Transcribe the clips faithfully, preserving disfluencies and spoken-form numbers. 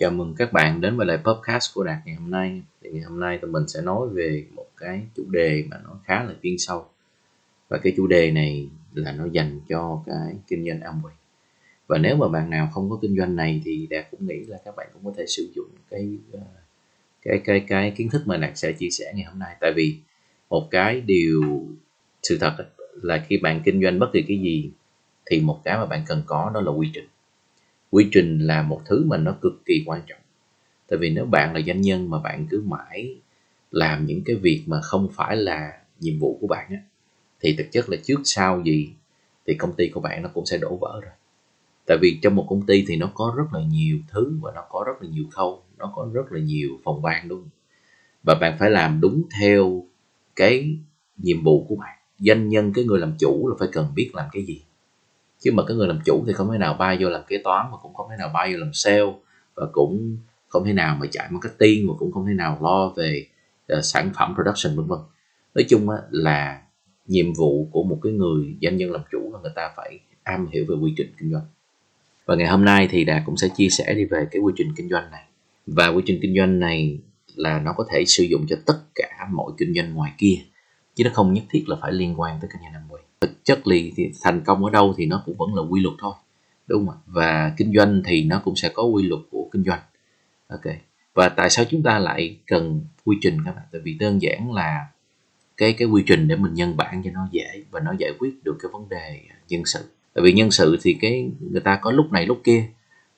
Chào mừng các bạn đến với lại podcast của Đạt ngày hôm nay. Thì ngày hôm nay tụi mình sẽ nói về một cái chủ đề mà nó khá là chuyên sâu. Và cái chủ đề này là nó dành cho cái kinh doanh Amway. Và nếu mà bạn nào không có kinh doanh này thì Đạt cũng nghĩ là các bạn cũng có thể sử dụng cái cái cái cái kiến thức mà Đạt sẽ chia sẻ ngày hôm nay. Tại vì một cái điều sự thật là khi bạn kinh doanh bất kỳ cái gì thì một cái mà bạn cần có đó là quy trình. Quy trình là một thứ mà nó cực kỳ quan trọng. Tại vì nếu bạn là doanh nhân mà bạn cứ mãi làm những cái việc mà không phải là nhiệm vụ của bạn á, thì thực chất là trước sau gì thì công ty của bạn nó cũng sẽ đổ vỡ rồi. Tại vì trong một công ty thì nó có rất là nhiều thứ và nó có rất là nhiều khâu, nó có rất là nhiều phòng ban luôn. Và bạn phải làm đúng theo cái nhiệm vụ của bạn. Doanh nhân, cái người làm chủ là phải cần biết làm cái gì. Chứ mà cái người làm chủ thì không thể nào bay vô làm kế toán, mà cũng không thể nào bay vô làm sale, và cũng không thể nào mà chạy marketing, mà cũng không thể nào lo về uh, sản phẩm production vân vân. Nói chung á, là nhiệm vụ của một cái người doanh nhân làm chủ là người ta phải am hiểu về quy trình kinh doanh. Và ngày hôm nay thì Đạt cũng sẽ chia sẻ đi về cái quy trình kinh doanh này. Và quy trình kinh doanh này là nó có thể sử dụng cho tất cả mọi kinh doanh ngoài kia, chứ nó không nhất thiết là phải liên quan tới kinh doanh Amway. Thực chất thì thành công ở đâu thì nó cũng vẫn là quy luật thôi, đúng không ạ? Và kinh doanh thì nó cũng sẽ có quy luật của kinh doanh. Ok. Và tại sao chúng ta lại cần quy trình các bạn? Tại vì đơn giản là cái cái quy trình để mình nhân bản cho nó dễ và nó giải quyết được cái vấn đề nhân sự. Tại vì nhân sự thì cái người ta có lúc này lúc kia,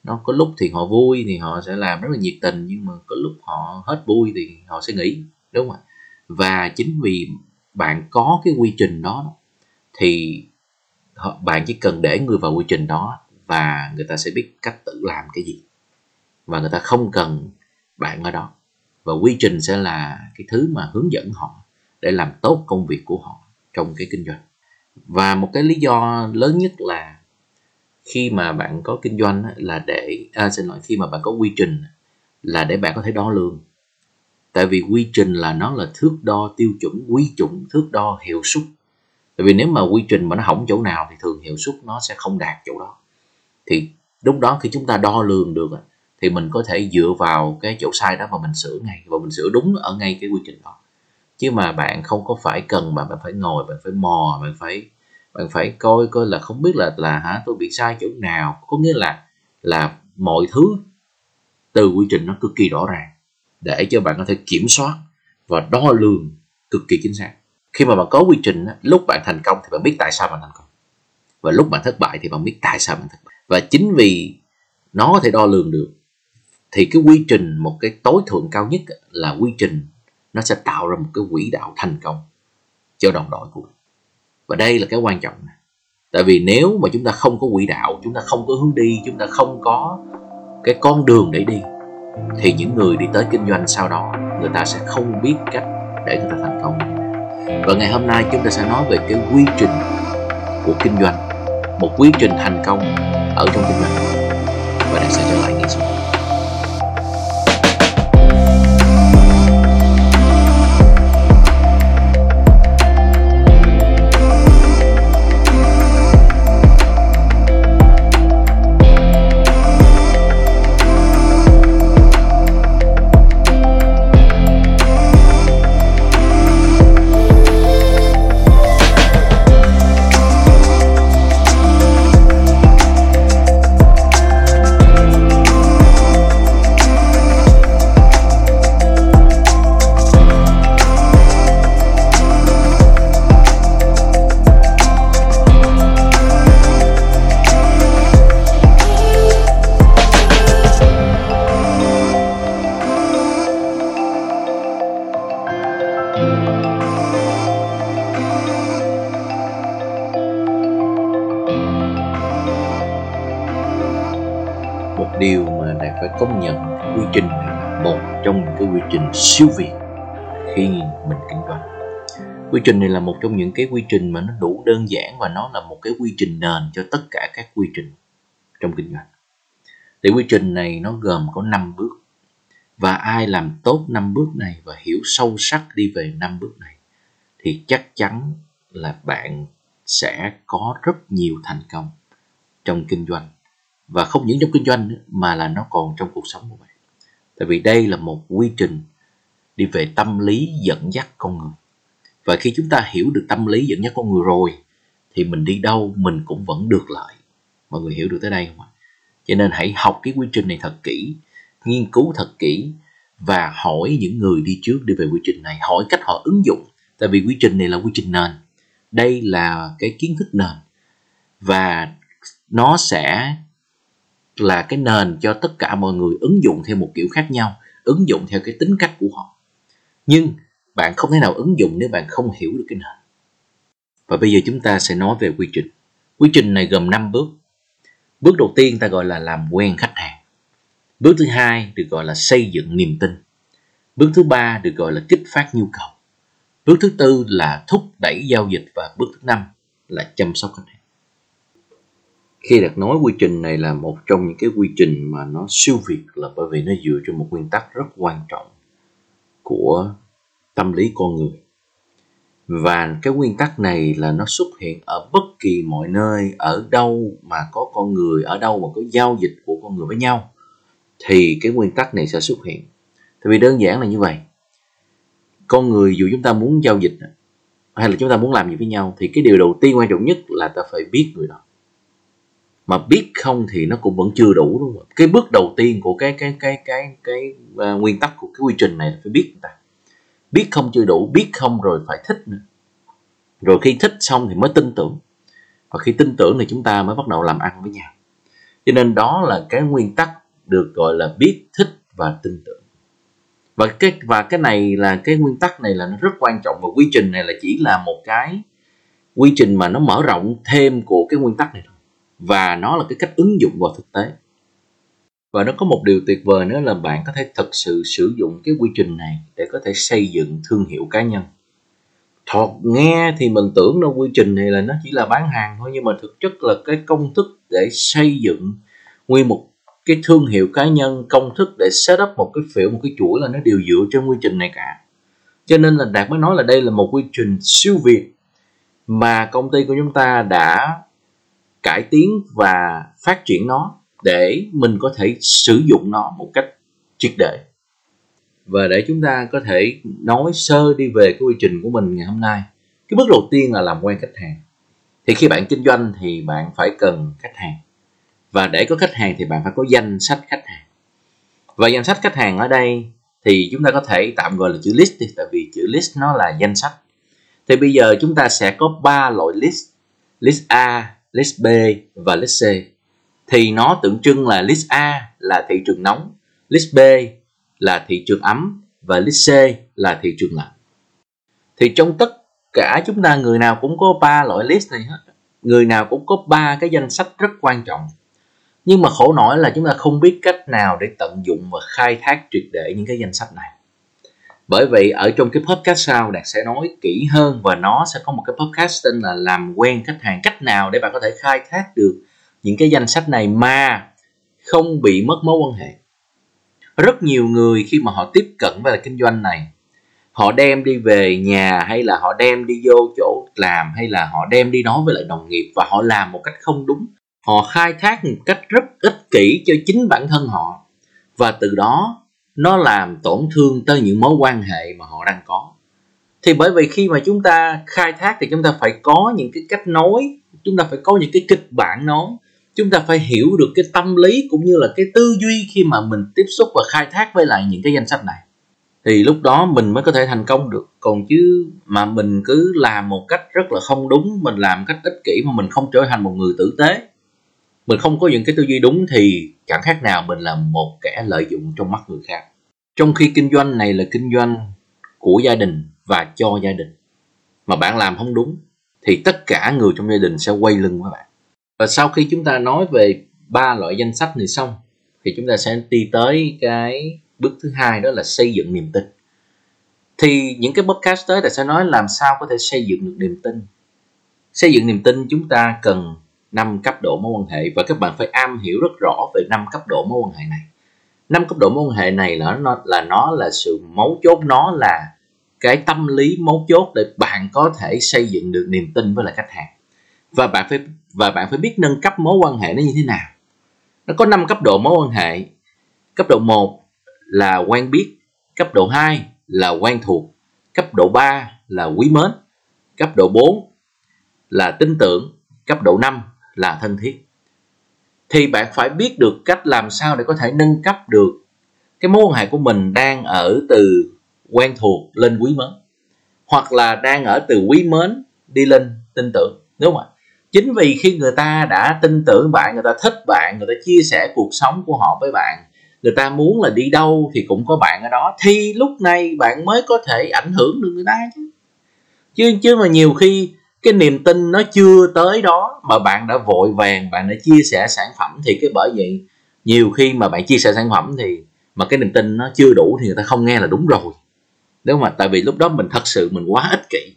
nó có lúc thì họ vui thì họ sẽ làm rất là nhiệt tình, nhưng mà có lúc họ hết vui thì họ sẽ nghỉ, đúng không ạ? Và chính vì bạn có cái quy trình đó thì bạn chỉ cần để người vào quy trình đó và người ta sẽ biết cách tự làm cái gì, và người ta không cần bạn ở đó. Và quy trình sẽ là cái thứ mà hướng dẫn họ để làm tốt công việc của họ trong cái kinh doanh. Và một cái lý do lớn nhất là khi mà bạn có kinh doanh là để à, xin lỗi khi mà bạn có quy trình là để bạn có thể đo lường. Tại vì quy trình là nó là thước đo tiêu chuẩn, quy chuẩn, thước đo hiệu suất. Tại vì nếu mà quy trình mà nó hỏng chỗ nào thì thường hiệu suất nó sẽ không đạt chỗ đó. Thì lúc đó khi chúng ta đo lường được thì mình có thể dựa vào cái chỗ sai đó mà mình sửa ngay, và mình sửa đúng ở ngay cái quy trình đó. Chứ mà bạn không có phải cần mà bạn phải ngồi, bạn phải mò, bạn phải bạn phải coi coi là không biết là là hả tôi bị sai chỗ nào. Có nghĩa là là mọi thứ từ quy trình nó cực kỳ rõ ràng để cho bạn có thể kiểm soát và đo lường cực kỳ chính xác. Khi mà bạn có quy trình, lúc bạn thành công thì bạn biết tại sao bạn thành công, và lúc bạn thất bại thì bạn biết tại sao bạn thất bại. Và chính vì nó có thể đo lường được thì cái quy trình, một cái tối thượng cao nhất là quy trình, nó sẽ tạo ra một cái quỹ đạo thành công cho đồng đội của mình. Và đây là cái quan trọng. Tại vì nếu mà chúng ta không có quỹ đạo, chúng ta không có hướng đi, chúng ta không có cái con đường để đi, thì những người đi tới kinh doanh sau đó người ta sẽ không biết cách để người ta thành công. Và ngày hôm nay chúng ta sẽ nói về cái quy trình của kinh doanh, một quy trình thành công ở trong kinh doanh. Và Đạt sẽ trở lại ngay sau. Điều mà Đạt phải công nhận quy trình là một trong những cái quy trình siêu việt khi mình kinh doanh. Quy trình này là một trong những cái quy trình mà nó đủ đơn giản, và nó là một cái quy trình nền cho tất cả các quy trình trong kinh doanh. Thì quy trình này nó gồm có năm bước, và ai làm tốt năm bước này và hiểu sâu sắc đi về năm bước này thì chắc chắn là bạn sẽ có rất nhiều thành công trong kinh doanh. Và không những trong kinh doanh mà là nó còn trong cuộc sống của bạn. Tại vì đây là một quy trình đi về tâm lý dẫn dắt con người. Và khi chúng ta hiểu được tâm lý dẫn dắt con người rồi thì mình đi đâu mình cũng vẫn được lợi. Mọi người hiểu được tới đây không ạ? Cho nên hãy học cái quy trình này thật kỹ, nghiên cứu thật kỹ và hỏi những người đi trước đi về quy trình này, hỏi cách họ ứng dụng. Tại vì quy trình này là quy trình nền, đây là cái kiến thức nền và nó sẽ là cái nền cho tất cả mọi người ứng dụng theo một kiểu khác nhau, ứng dụng theo cái tính cách của họ. Nhưng bạn không thể nào ứng dụng nếu bạn không hiểu được cái nền. Và bây giờ chúng ta sẽ nói về quy trình. Quy trình này gồm năm bước. Bước đầu tiên ta gọi là làm quen khách hàng. Bước thứ hai được gọi là xây dựng niềm tin. Bước thứ ba được gọi là kích phát nhu cầu. Bước thứ tư là thúc đẩy giao dịch và bước thứ năm là chăm sóc khách hàng. Khi đặt nói quy trình này là một trong những cái quy trình mà nó siêu việt là bởi vì nó dựa trên một nguyên tắc rất quan trọng của tâm lý con người. Và cái nguyên tắc này là nó xuất hiện ở bất kỳ mọi nơi, ở đâu mà có con người, ở đâu mà có giao dịch của con người với nhau thì cái nguyên tắc này sẽ xuất hiện. Tại vì đơn giản là như vậy, con người dù chúng ta muốn giao dịch hay là chúng ta muốn làm gì với nhau thì cái điều đầu tiên quan trọng nhất là ta phải biết người đó. Mà biết không thì nó cũng vẫn chưa đủ, đúng không? Cái bước đầu tiên của cái cái cái cái cái, cái uh, nguyên tắc của cái quy trình này là phải biết người ta. Biết không chưa đủ, biết không rồi phải thích nữa. Rồi khi thích xong thì mới tin tưởng. Và khi tin tưởng thì chúng ta mới bắt đầu làm ăn với nhau. Cho nên đó là cái nguyên tắc được gọi là biết, thích và tin tưởng. Và cái và cái này là cái nguyên tắc này là nó rất quan trọng, và quy trình này là chỉ là một cái quy trình mà nó mở rộng thêm của cái nguyên tắc này thôi. Và nó là cái cách ứng dụng vào thực tế. Và nó có một điều tuyệt vời nữa là bạn có thể thực sự sử dụng cái quy trình này để có thể xây dựng thương hiệu cá nhân. Thoạt nghe thì mình tưởng đâu quy trình này là nó chỉ là bán hàng thôi, nhưng mà thực chất là cái công thức để xây dựng nguyên một cái thương hiệu cá nhân, công thức để set up một cái phiểu, một cái chuỗi là nó đều dựa trên quy trình này cả. Cho nên là Đạt mới nói là đây là một quy trình siêu việt mà công ty của chúng ta đã cải tiến và phát triển nó để mình có thể sử dụng nó một cách triệt để. Và để chúng ta có thể nói sơ đi về cái quy trình của mình ngày hôm nay. Cái bước đầu tiên là làm quen khách hàng. Thì khi bạn kinh doanh thì bạn phải cần khách hàng. Và để có khách hàng thì bạn phải có danh sách khách hàng. Và danh sách khách hàng ở đây thì chúng ta có thể tạm gọi là chữ list đi, tại vì chữ list nó là danh sách. Thì bây giờ chúng ta sẽ có ba loại list: list A, list B và list C. Thì nó tượng trưng là list A là thị trường nóng, list B là thị trường ấm và list C là thị trường lạnh. Thì trong tất cả chúng ta người nào cũng có ba loại list này hết, người nào cũng có ba cái danh sách rất quan trọng. Nhưng mà khổ nỗi là chúng ta không biết cách nào để tận dụng và khai thác triệt để những cái danh sách này. Bởi vậy ở trong cái podcast sau, Đạt sẽ nói kỹ hơn và nó sẽ có một cái podcast tên là làm quen khách hàng, cách nào để bạn có thể khai thác được những cái danh sách này mà không bị mất mối quan hệ. Rất nhiều người khi mà họ tiếp cận với kinh doanh này, họ đem đi về nhà hay là họ đem đi vô chỗ làm hay là họ đem đi nói với lại đồng nghiệp và họ làm một cách không đúng. Họ khai thác một cách rất ích kỷ cho chính bản thân họ. Và từ đó nó làm tổn thương tới những mối quan hệ mà họ đang có. Thì bởi vì khi mà chúng ta khai thác thì chúng ta phải có những cái cách nói, chúng ta phải có những cái kịch bản nói, chúng ta phải hiểu được cái tâm lý cũng như là cái tư duy khi mà mình tiếp xúc và khai thác với lại những cái danh sách này. Thì lúc đó mình mới có thể thành công được. Còn chứ mà mình cứ làm một cách rất là không đúng, mình làm cách ích kỷ mà mình không trở thành một người tử tế, mình không có những cái tư duy đúng thì chẳng khác nào mình là một kẻ lợi dụng trong mắt người khác. Trong khi kinh doanh này là kinh doanh của gia đình và cho gia đình, mà bạn làm không đúng thì tất cả người trong gia đình sẽ quay lưng với bạn. Và sau khi chúng ta nói về ba loại danh sách này xong thì chúng ta sẽ đi tới cái bước thứ hai, đó là xây dựng niềm tin. Thì những cái podcast tới là sẽ nói làm sao có thể xây dựng được niềm tin. Xây dựng niềm tin chúng ta cần năm cấp độ mối quan hệ, và các bạn phải am hiểu rất rõ về năm cấp độ mối quan hệ này. Năm cấp độ mối quan hệ này là nó là nó là sự mấu chốt, nó là cái tâm lý mấu chốt để bạn có thể xây dựng được niềm tin với lại khách hàng. Và bạn phải và bạn phải biết nâng cấp mối quan hệ nó như thế nào. Nó có năm cấp độ mối quan hệ. Cấp độ một là quen biết, cấp độ hai là quen thuộc, cấp độ ba là quý mến, cấp độ bốn là tin tưởng, cấp độ năm là thân thiết. Thì bạn phải biết được cách làm sao để có thể nâng cấp được cái mối quan hệ của mình đang ở từ quen thuộc lên quý mến, hoặc là đang ở từ quý mến đi lên tin tưởng, đúng không ạ? Chính vì khi người ta đã tin tưởng bạn, người ta thích bạn, người ta chia sẻ cuộc sống của họ với bạn, người ta muốn là đi đâu thì cũng có bạn ở đó, thì lúc này bạn mới có thể ảnh hưởng được người ta chứ. Chứ, chứ mà nhiều khi cái niềm tin nó chưa tới đó mà bạn đã vội vàng, bạn đã chia sẻ sản phẩm, thì cái bởi vậy nhiều khi mà bạn chia sẻ sản phẩm thì mà cái niềm tin nó chưa đủ thì người ta không nghe là đúng rồi. Đúng mà, tại vì lúc đó mình thật sự mình quá ích kỷ.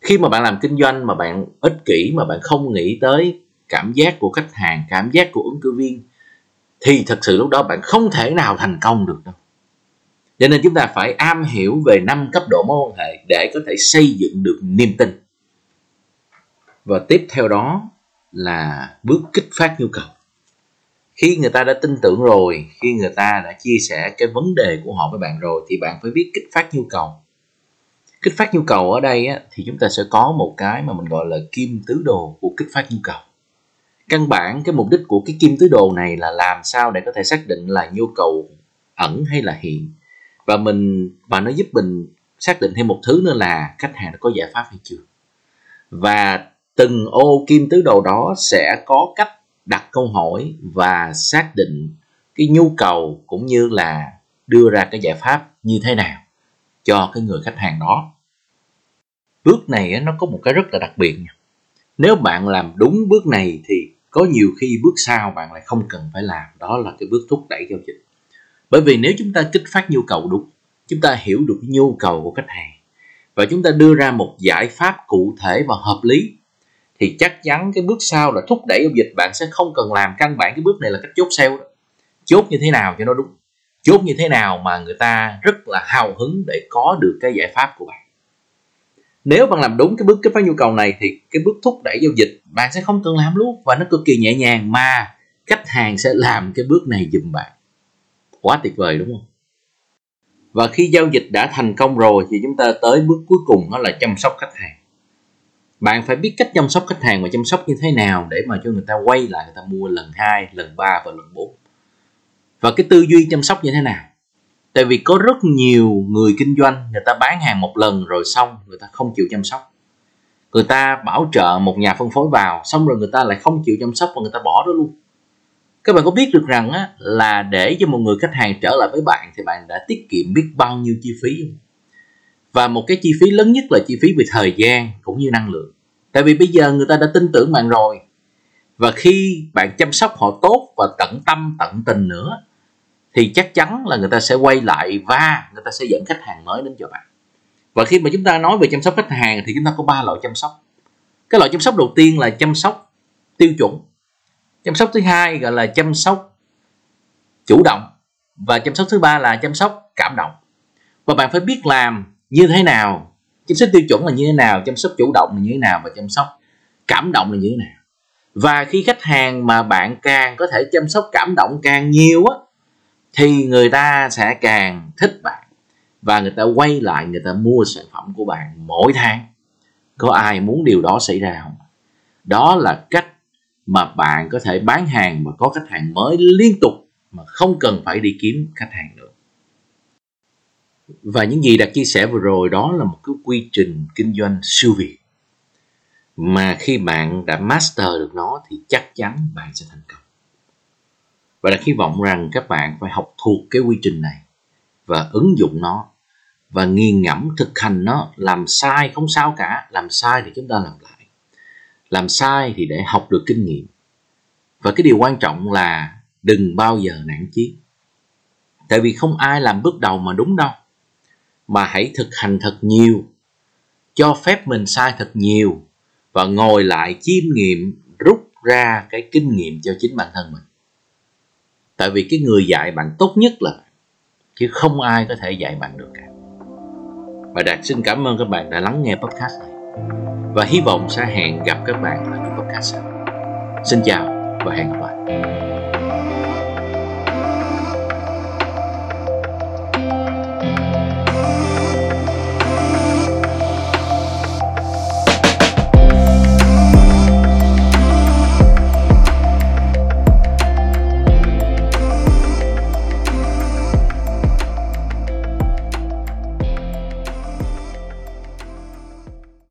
Khi mà bạn làm kinh doanh mà bạn ích kỷ, mà bạn không nghĩ tới cảm giác của khách hàng, cảm giác của ứng cử viên, thì thật sự lúc đó bạn không thể nào thành công được đâu. Cho nên chúng ta phải am hiểu về năm cấp độ mối quan hệ để có thể xây dựng được niềm tin. Và tiếp theo đó là bước kích phát nhu cầu. Khi người ta đã tin tưởng rồi, khi người ta đã chia sẻ cái vấn đề của họ với bạn rồi, thì bạn phải biết kích phát nhu cầu. Kích phát nhu cầu ở đây á, thì chúng ta sẽ có một cái mà mình gọi là kim tứ đồ của kích phát nhu cầu. Căn bản cái mục đích của cái kim tứ đồ này là làm sao để có thể xác định là nhu cầu ẩn hay là hiện. Và mình và nó giúp mình xác định thêm một thứ nữa là khách hàng đã có giải pháp hay chưa. Và từng ô kim tứ đồ đó sẽ có cách đặt câu hỏi và xác định cái nhu cầu cũng như là đưa ra cái giải pháp như thế nào cho cái người khách hàng đó. Bước này nó có một cái rất là đặc biệt. Nếu bạn làm đúng bước này thì có nhiều khi bước sau bạn lại không cần phải làm. Đó là cái bước thúc đẩy giao dịch. Bởi vì nếu chúng ta kích phát nhu cầu đúng, chúng ta hiểu được nhu cầu của khách hàng và chúng ta đưa ra một giải pháp cụ thể và hợp lý, thì chắc chắn cái bước sau là thúc đẩy giao dịch bạn sẽ không cần làm. Căn bản cái bước này là cách chốt sale đó. Chốt như thế nào cho nó đúng, chốt như thế nào mà người ta rất là hào hứng để có được cái giải pháp của bạn. Nếu bạn làm đúng cái bước kích phát nhu cầu này thì cái bước thúc đẩy giao dịch bạn sẽ không cần làm luôn, và nó cực kỳ nhẹ nhàng mà khách hàng sẽ làm cái bước này giùm bạn. Quá tuyệt vời, đúng không? Và khi giao dịch đã thành công rồi thì chúng ta tới bước cuối cùng, đó là chăm sóc khách hàng. Bạn phải biết cách chăm sóc khách hàng và chăm sóc như thế nào để mà cho người ta quay lại, người ta mua lần hai, lần ba và lần bốn. Và cái tư duy chăm sóc như thế nào? Tại vì có rất nhiều người kinh doanh, người ta bán hàng một lần rồi xong, người ta không chịu chăm sóc. Người ta bảo trợ một nhà phân phối vào, xong rồi người ta lại không chịu chăm sóc và người ta bỏ đó luôn. Các bạn có biết được rằng á, là để cho một người khách hàng trở lại với bạn thì bạn đã tiết kiệm biết bao nhiêu chi phí không? Và một cái chi phí lớn nhất là chi phí về thời gian cũng như năng lượng. Tại vì bây giờ người ta đã tin tưởng bạn rồi. Và khi bạn chăm sóc họ tốt và tận tâm, tận tình nữa, thì chắc chắn là người ta sẽ quay lại và người ta sẽ dẫn khách hàng mới đến cho bạn. Và khi mà chúng ta nói về chăm sóc khách hàng thì chúng ta có ba loại chăm sóc. Cái loại chăm sóc đầu tiên là chăm sóc tiêu chuẩn. Chăm sóc thứ hai gọi là chăm sóc chủ động. Và chăm sóc thứ ba là chăm sóc cảm động. Và bạn phải biết làm như thế nào, chăm sóc tiêu chuẩn là như thế nào, chăm sóc chủ động là như thế nào và chăm sóc cảm động là như thế nào. Và khi khách hàng mà bạn càng có thể chăm sóc cảm động càng nhiều á, thì người ta sẽ càng thích bạn và người ta quay lại, người ta mua sản phẩm của bạn mỗi tháng. Có ai muốn điều đó xảy ra không? Đó là cách mà bạn có thể bán hàng mà có khách hàng mới liên tục mà không cần phải đi kiếm khách hàng nữa. Và những gì đã chia sẻ vừa rồi đó là một cái quy trình kinh doanh siêu việt, mà khi bạn đã master được nó thì chắc chắn bạn sẽ thành công. Và đặt hy vọng rằng các bạn phải học thuộc cái quy trình này và ứng dụng nó và nghiền ngẫm thực hành nó. Làm sai không sao cả, làm sai thì chúng ta làm lại, làm sai thì để học được kinh nghiệm. Và cái điều quan trọng là đừng bao giờ nản chí, tại vì không ai làm bước đầu mà đúng đâu. Mà hãy thực hành thật nhiều, cho phép mình sai thật nhiều và ngồi lại chiêm nghiệm, rút ra cái kinh nghiệm cho chính bản thân mình. Tại vì cái người dạy bạn tốt nhất là bạn, chứ không ai có thể dạy bạn được cả. Và Đạt xin cảm ơn các bạn đã lắng nghe podcast này và hy vọng sẽ hẹn gặp các bạn ở những podcast sau. Xin chào và hẹn gặp lại.